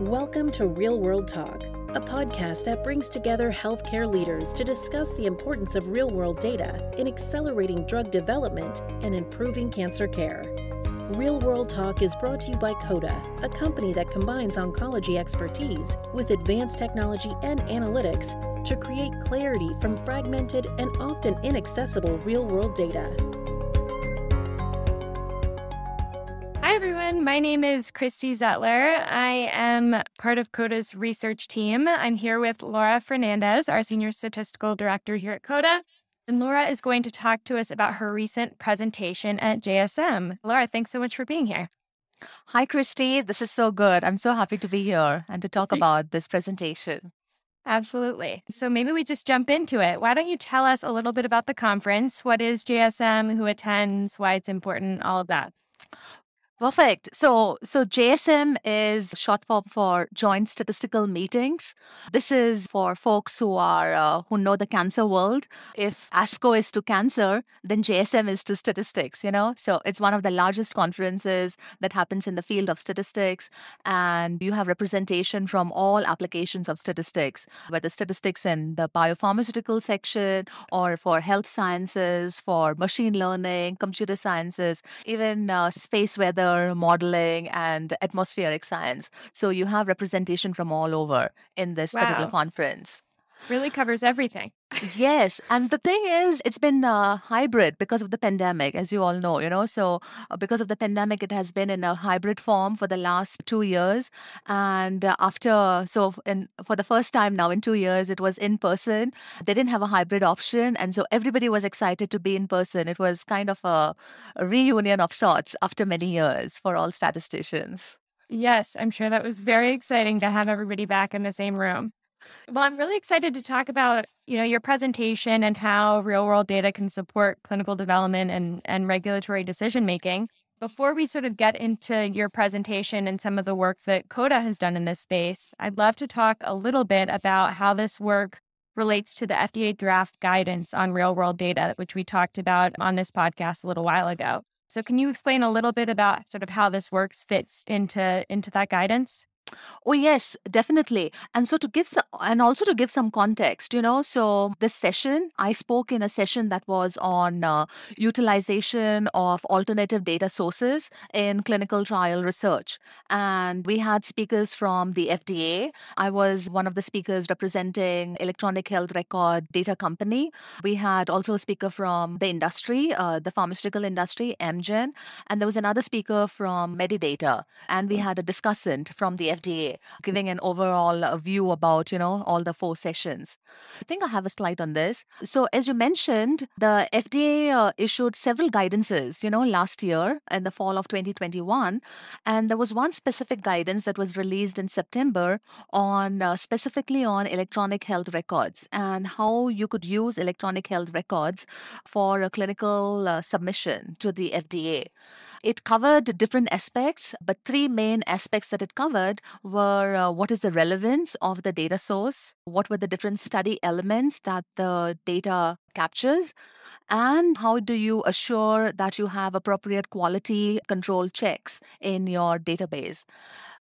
Welcome to Real World Talk, a podcast that brings together healthcare leaders to discuss the importance of real-world data in accelerating drug development and improving cancer care. Real World Talk is brought to you by COTA, a company that combines oncology expertise with advanced technology and analytics to create clarity from fragmented and often inaccessible real-world data. Hi everyone, my name is Christy Zettler. I am part of COTA's research team. I'm here with Laura Fernandez, our Senior Statistical Director here at COTA. And Laura is going to talk to us about her recent presentation at JSM. Laura, thanks so much for being here. Hi Christy, this is so good. I'm so happy to be here and to talk about this presentation. Absolutely. So maybe we just jump into it. Why don't you tell us a little bit about the conference? What is JSM, who attends, why it's important, all of that? Perfect. So JSM is short form for Joint Statistical Meetings. This is for folks who know the cancer world. If ASCO is to cancer, then JSM is to statistics, you know. So it's one of the largest conferences that happens in the field of statistics. And you have representation from all applications of statistics, whether statistics in the biopharmaceutical section or for health sciences, for machine learning, computer sciences, even space weather, modeling, and atmospheric science. So you have representation from all over in this particular conference. Really covers everything. Yes. And the thing is, it's been hybrid because of the pandemic, as you all know, you know. So because of the pandemic, it has been in a hybrid form for the last 2 years. And for the first time now in 2 years, it was in person. They didn't have a hybrid option. And so everybody was excited to be in person. It was kind of a reunion of sorts after many years for all statisticians. Yes, I'm sure that was very exciting to have everybody back in the same room. Well, I'm really excited to talk about, you know, your presentation and how real-world data can support clinical development and regulatory decision-making. Before we sort of get into your presentation and some of the work that COTA has done in this space, I'd love to talk a little bit about how this work relates to the FDA draft guidance on real-world data, which we talked about on this podcast a little while ago. So can you explain a little bit about sort of how this work fits into that guidance? Oh, yes, definitely. And so to give some context, you know, so this session, I spoke in a session that was on utilization of alternative data sources in clinical trial research. And we had speakers from the FDA. I was one of the speakers representing Electronic Health Record Data Company. We had also a speaker from the industry, the pharmaceutical industry, Amgen. And there was another speaker from Medidata. And we had a discussant from the FDA giving an overall view about, you know, all the four sessions. I think I have a slide on this. So as you mentioned, the FDA issued several guidances, you know, last year in the fall of 2021. And there was one specific guidance that was released in September on specifically on electronic health records and how you could use electronic health records for a clinical submission to the FDA. It covered different aspects, but three main aspects that it covered were what is the relevance of the data source, what were the different study elements that the data captures, and how do you assure that you have appropriate quality control checks in your database.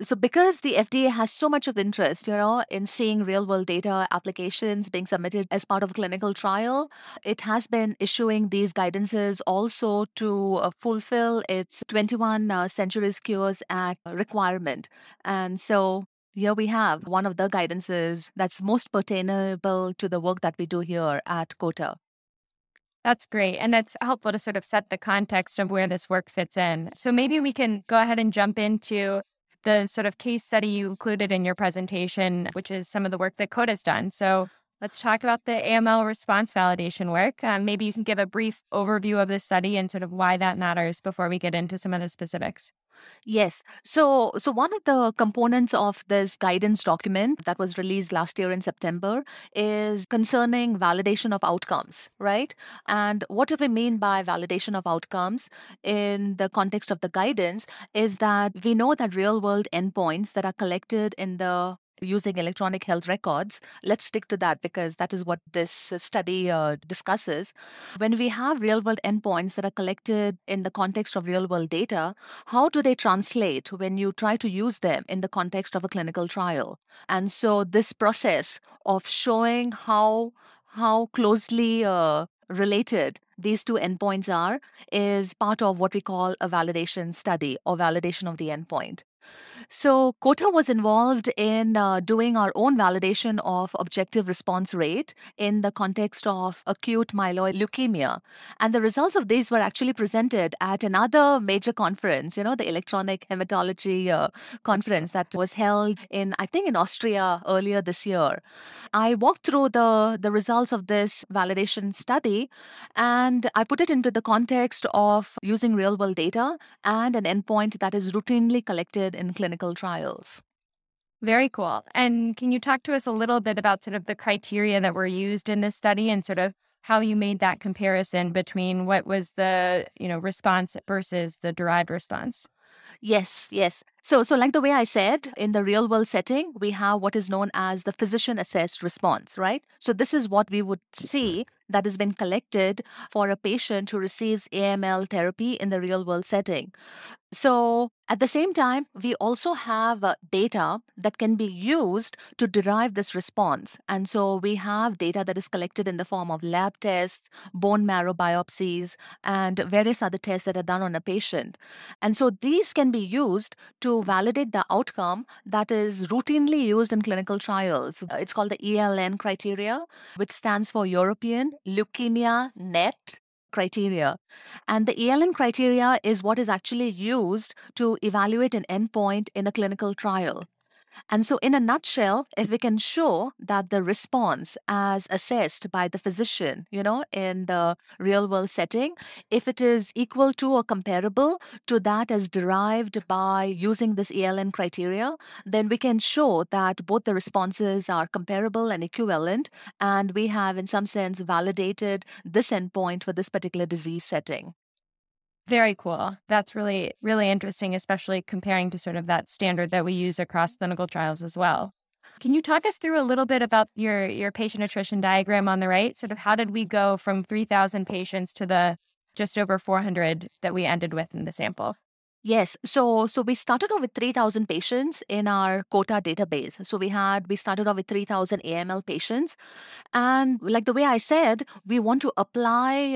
So because the FDA has so much of interest, you know, in seeing real-world data applications being submitted as part of a clinical trial, it has been issuing these guidances also to fulfill its 21 Century Cures Act requirement. And so here we have one of the guidances that's most pertainable to the work that we do here at COTA. That's great. And that's helpful to sort of set the context of where this work fits in. So maybe we can go ahead and jump into the sort of case study you included in your presentation, which is some of the work that COTA's done. So let's talk about the AML response validation work. Maybe you can give a brief overview of this study and sort of why that matters before we get into some of the specifics. Yes. So one of the components of this guidance document that was released last year in September is concerning validation of outcomes, right? And what do we mean by validation of outcomes in the context of the guidance is that we know that real-world endpoints that are collected in the using electronic health records, let's stick to that because that is what this study discusses. When we have real-world endpoints that are collected in the context of real-world data, how do they translate when you try to use them in the context of a clinical trial? And so this process of showing how closely related these two endpoints are is part of what we call a validation study or validation of the endpoint. So COTA was involved in doing our own validation of objective response rate in the context of acute myeloid leukemia. And the results of these were actually presented at another major conference, the electronic hematology conference that was held in Austria earlier this year. I walked through the results of this validation study and I put it into the context of using real-world data and an endpoint that is routinely collected in clinical trials. Very cool. And can you talk to us a little bit about sort of the criteria that were used in this study and sort of how you made that comparison between what was the, response versus the derived response? Yes. So like the way I said, in the real world setting, we have what is known as the physician assessed response, right? So this is what we would see that has been collected for a patient who receives AML therapy in the real world setting. So at the same time, we also have data that can be used to derive this response. And so we have data that is collected in the form of lab tests, bone marrow biopsies, and various other tests that are done on a patient. And so these can be used to validate the outcome that is routinely used in clinical trials. It's called the ELN criteria, which stands for European Leukemia Net criteria. And the ELN criteria is what is actually used to evaluate an endpoint in a clinical trial. And so in a nutshell, if we can show that the response as assessed by the physician, in the real world setting, if it is equal to or comparable to that as derived by using this ELN criteria, then we can show that both the responses are comparable and equivalent. And we have, in some sense, validated this endpoint for this particular disease setting. Very cool. That's really, really interesting, especially comparing to sort of that standard that we use across clinical trials as well. Can you talk us through a little bit about your patient attrition diagram on the right? Sort of how did we go from 3,000 patients to the just over 400 that we ended with in the sample? Yes. So we started off with 3,000 patients in our COTA database. So we started off with 3,000 AML patients. And like the way I said, we want to apply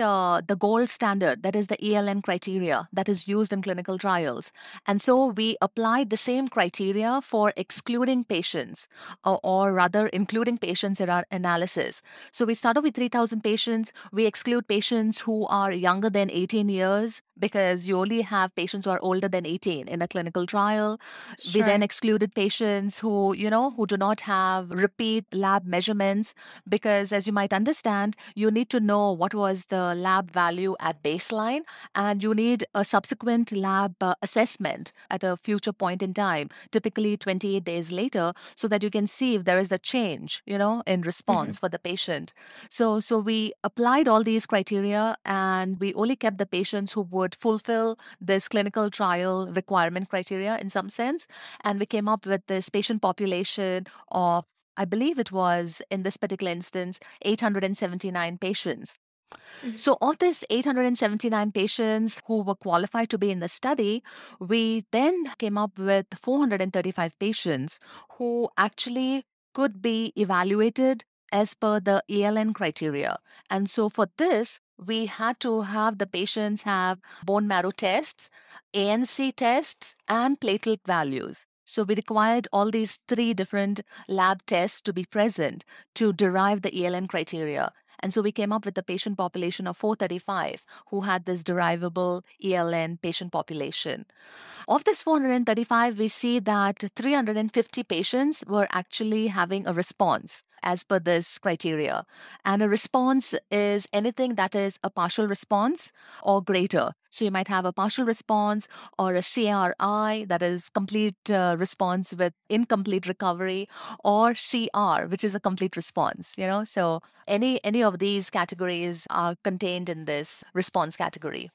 the gold standard, that is the ELN criteria that is used in clinical trials. And so we applied the same criteria for excluding patients or rather including patients in our analysis. So we start off with 3,000 patients. We exclude patients who are younger than 18 years because you only have patients who are older than 18 in a clinical trial. Sure. We then excluded patients who do not have repeat lab measurements because, as you might understand, you need to know what was the lab value at baseline and you need a subsequent lab assessment at a future point in time, typically 28 days later, so that you can see if there is a change, in response for the patient. So we applied all these criteria and we only kept the patients who would fulfill this clinical trial requirement criteria in some sense. And we came up with this patient population of, I believe it was in this particular instance, 879 patients. Mm-hmm. So of these 879 patients who were qualified to be in the study, we then came up with 435 patients who actually could be evaluated as per the ELN criteria. And so for this, we had to have the patients have bone marrow tests, ANC tests, and platelet values. So we required all these three different lab tests to be present to derive the ELN criteria. And so we came up with the patient population of 435 who had this derivable ELN patient population. Of this 435, we see that 350 patients were actually having a response as per this criteria. And a response is anything that is a partial response or greater. So you might have a partial response or a CRI, that is complete response with incomplete recovery, or CR, which is a complete response, So any of these categories are contained in this response category.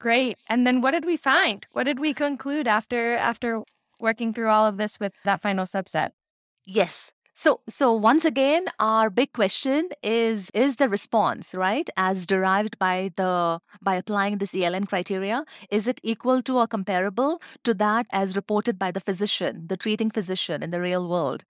Great. And then what did we find? What did we conclude after working through all of this with that final subset? Yes. So once again, our big question is the response, right, as derived by applying this ELN criteria, is it equal to or comparable to that as reported by the physician, the treating physician in the real world?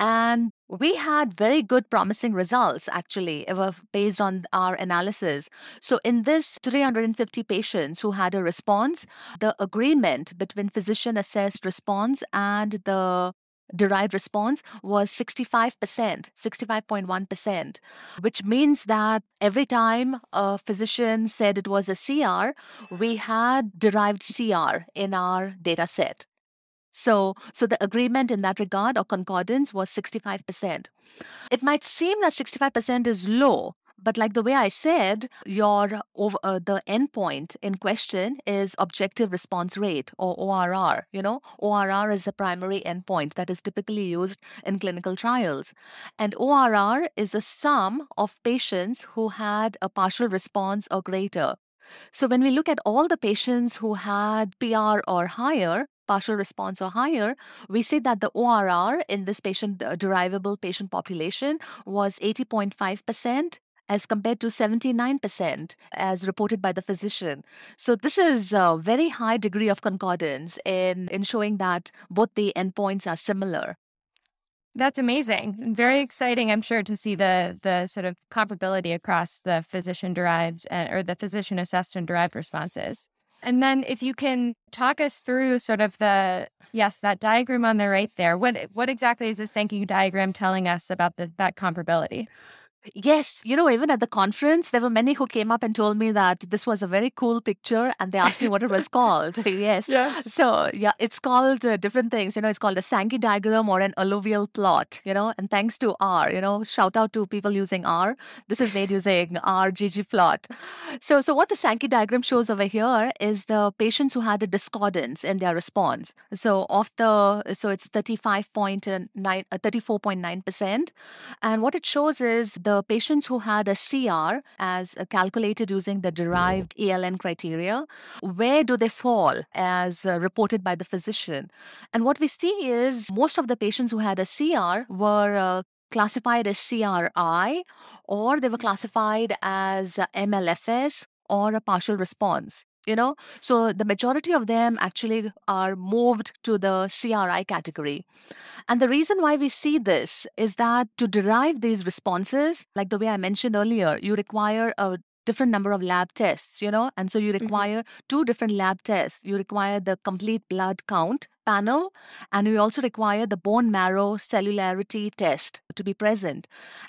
And we had very good promising results, actually, based on our analysis. So in this 350 patients who had a response, the agreement between physician-assessed response and the derived response was 65%, 65.1%, which means that every time a physician said it was a CR, we had derived CR in our data set. So the agreement in that regard or concordance was 65%. It might seem that 65% is low, but like the way I said, the endpoint in question is objective response rate or ORR. You know, ORR is the primary endpoint that is typically used in clinical trials. And ORR is the sum of patients who had a partial response or greater. So when we look at all the patients who had PR or higher, partial response or higher, we see that the ORR in this derivable patient population was 80.5%. as compared to 79% as reported by the physician. So this is a very high degree of concordance in showing that both the endpoints are similar. That's amazing. Very exciting, I'm sure, to see the sort of comparability across the physician-derived or the physician-assessed and derived responses. And then if you can talk us through sort of that diagram on the right there. What exactly is this thank you diagram telling us about that comparability? Yes, even at the conference, there were many who came up and told me that this was a very cool picture, and they asked me what it was called. Yes. So, it's called different things. It's called a Sankey diagram or an alluvial plot, and thanks to R, shout out to people using R. This is made using RGG plot. So what the Sankey diagram shows over here is the patients who had a discordance in their response. So it's 34.9%. And what it shows is the patients who had a CR as calculated using the derived ELN criteria, where do they fall as reported by the physician? And what we see is most of the patients who had a CR were classified as CRI, or they were classified as MLFS or a partial response. So the majority of them actually are moved to the CRI category. And the reason why we see this is that to derive these responses, like the way I mentioned earlier, you require a different number of lab tests, and so you require two different lab tests. You require the complete blood count panel, and we also require the bone marrow cellularity test to be present.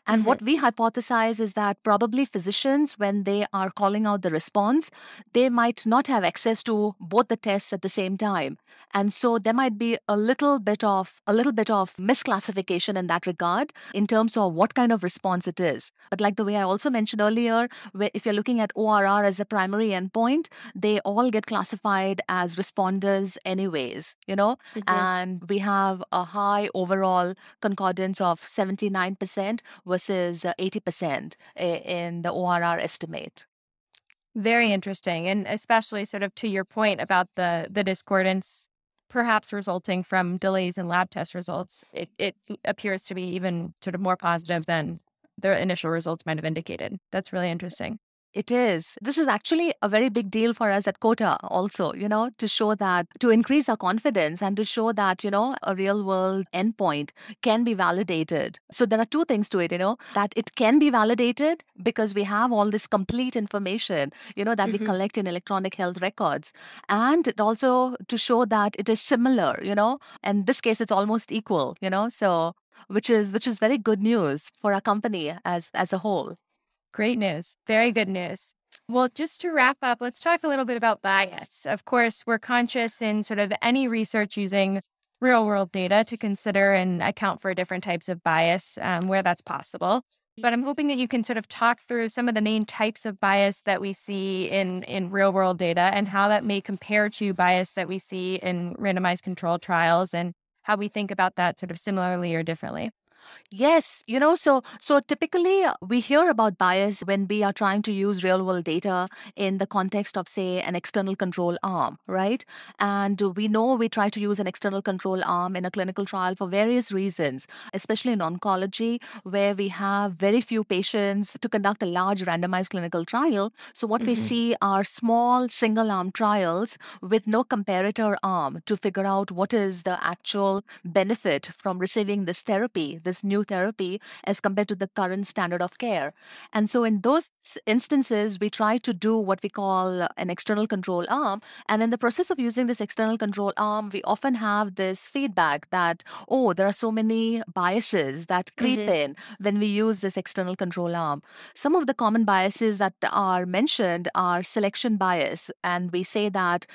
And what we hypothesize is that probably physicians, when they are calling out the response, they might not have access to both the tests at the same time. And so there might be a little bit of misclassification in that regard in terms of what kind of response it is. But like the way I also mentioned earlier, where if you're looking at ORR as a primary endpoint, they all get classified as responders anyways, and we have a high overall concordance of 79% versus 80% in the ORR estimate. Very interesting, and especially sort of to your point about the discordance perhaps resulting from delays in lab test results, it appears to be even sort of more positive than the initial results might have indicated. That's really interesting. It is. This is actually a very big deal for us at COTA also, to show that, to increase our confidence and to show that, a real world endpoint can be validated. So there are two things to it, that it can be validated because we have all this complete information, that we collect in electronic health records. And also to show that it is similar, in this case, it's almost equal, so which is very good news for our company as a whole. Great news. Very good news. Well, just to wrap up, let's talk a little bit about bias. Of course, we're conscious in sort of any research using real-world data to consider and account for different types of bias where that's possible. But I'm hoping that you can sort of talk through some of the main types of bias that we see in real-world data and how that may compare to bias that we see in randomized controlled trials and how we think about that sort of similarly or differently. Yes, so typically we hear about bias when we are trying to use real world data in the context of, say, an external control arm, right? And we try to use an external control arm in a clinical trial for various reasons, especially in oncology, where we have very few patients to conduct a large randomized clinical trial. So what we Mhm. see are small single arm trials with no comparator arm to figure out what is the actual benefit from receiving this new therapy, as compared to the current standard of care. And so, in those instances, we try to do what we call an external control arm. And in the process of using this external control arm, we often have this feedback that, oh, there are so many biases that creep Mhm. in when we use this external control arm. Some of the common biases that are mentioned are selection bias. And we say that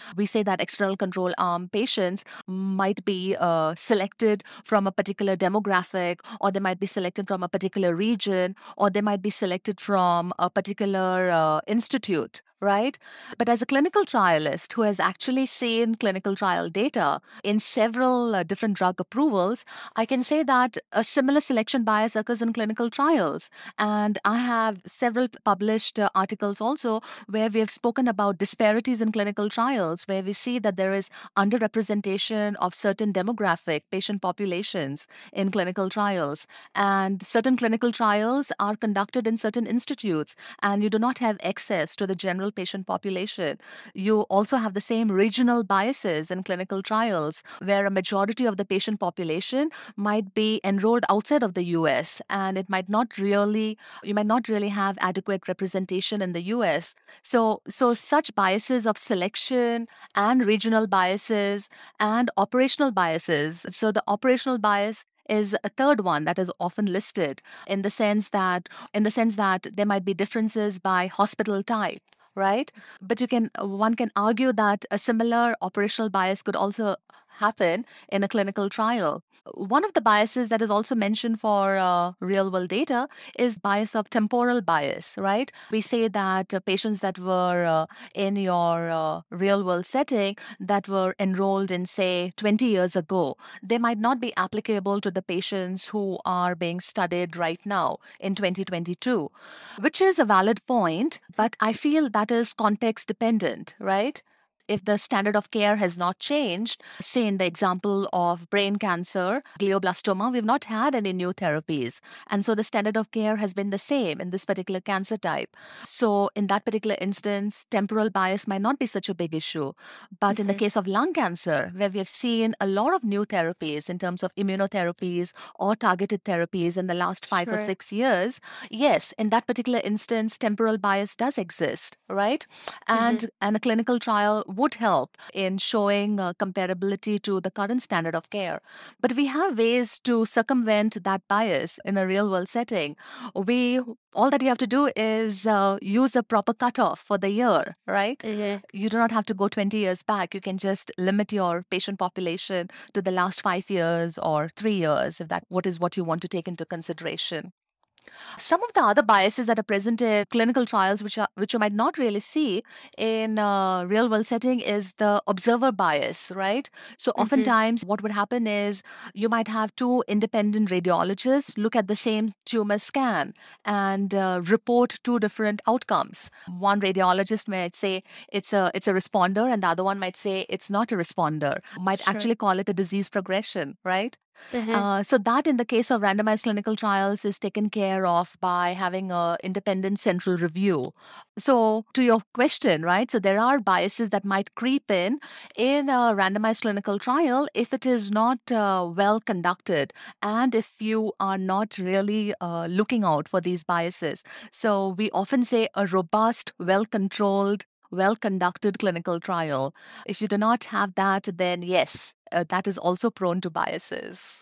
external control arm patients might be selected from a particular demographic, or they might be selected from a particular region, or they might be selected from a particular institute, right? But as a clinical trialist who has actually seen clinical trial data in several different drug approvals, I can say that a similar selection bias occurs in clinical trials. And I have several published articles also where we have spoken about disparities in clinical trials, where we see that there is underrepresentation of certain demographic patient populations in clinical trials. And certain clinical trials are conducted in certain institutes, and you do not have access to the general patient population. You also have the same regional biases in clinical trials, where a majority of the patient population might be enrolled outside of the US, and you might not really have adequate representation in the US. So such biases of selection and regional biases and operational biases. So the operational bias is a third one that is often listed, in the sense that there might be differences by hospital type, right? But one can argue that a similar operational bias could also happen in a clinical trial. One of the biases that is also mentioned for real world data is bias of temporal bias, right? We say that patients that were in your real world setting that were enrolled in, say, 20 years ago, they might not be applicable to the patients who are being studied right now in 2022, which is a valid point, but I feel that is context dependent, right? If the standard of care has not changed, say in the example of brain cancer, glioblastoma, we've not had any new therapies. And so the standard of care has been the same in this particular cancer type. So in that particular instance, temporal bias might not be such a big issue. But in the Mhm. case of lung cancer, where we have seen a lot of new therapies in terms of immunotherapies or targeted therapies in the last 5 or Sure. 6 years, yes, in that particular instance, temporal bias does exist, right? Mhm. And a clinical trial would help in showing comparability to the current standard of care. But we have ways to circumvent that bias in a real world setting. All that you have to do is use a proper cutoff for the year, right? Mhm. You do not have to go 20 years back. You can just limit your patient population to the last 5 years or 3 years, if that what is what you want to take into consideration. Some of the other biases that are present in clinical trials, which you might not really see in a real world setting, is the observer bias, right? So Mhm. oftentimes what would happen is you might have two independent radiologists look at the same tumor scan and report two different outcomes. One radiologist might say it's a responder, and the other one might say it's not a responder, might Sure. actually call it a disease progression, right? Mhm. So that, in the case of randomized clinical trials, is taken care of by having a independent central review. So to your question, right? So there are biases that might creep in a randomized clinical trial if it is not well conducted, and if you are not really looking out for these biases. So we often say a robust, well-controlled, well-conducted clinical trial. If you do not have that, then yes, that is also prone to biases.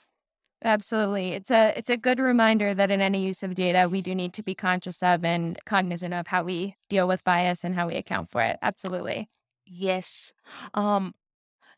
Absolutely. It's a good reminder that in any use of data, we do need to be conscious of and cognizant of how we deal with bias and how we account for it. Absolutely. Yes. Um,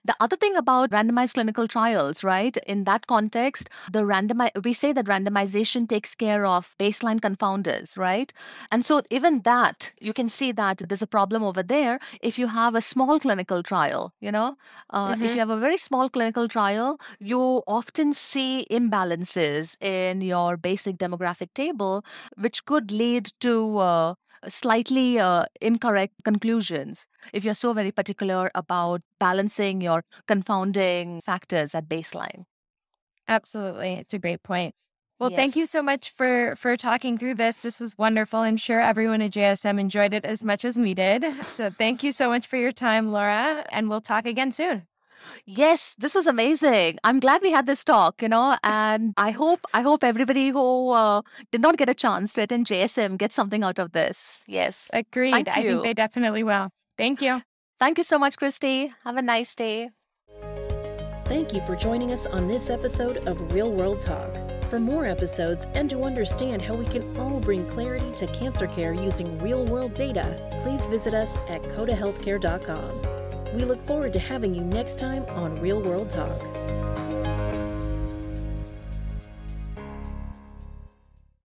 The other thing about randomized clinical trials, right? In that context, we say that randomization takes care of baseline confounders, right? And so even that, you can see that there's a problem over there if you have a small clinical trial, you know? If you have a very small clinical trial, you often see imbalances in your basic demographic table, which could lead to slightly incorrect conclusions if you're so very particular about balancing your confounding factors at baseline. Absolutely. It's a great point. Well, yes. Thank you so much for talking through this. This was wonderful. I'm sure everyone at JSM enjoyed it as much as we did. So thank you so much for your time, Laura, and we'll talk again soon. Yes, this was amazing. I'm glad we had this talk, you know, and I hope everybody who did not get a chance to attend JSM gets something out of this. Yes. Agreed. I think they definitely will. Thank you. Thank you so much, Christy. Have a nice day. Thank you for joining us on this episode of Real World Talk. For more episodes and to understand how we can all bring clarity to cancer care using real-world data, please visit us at cotahealthcare.com. We look forward to having you next time on Real World Talk.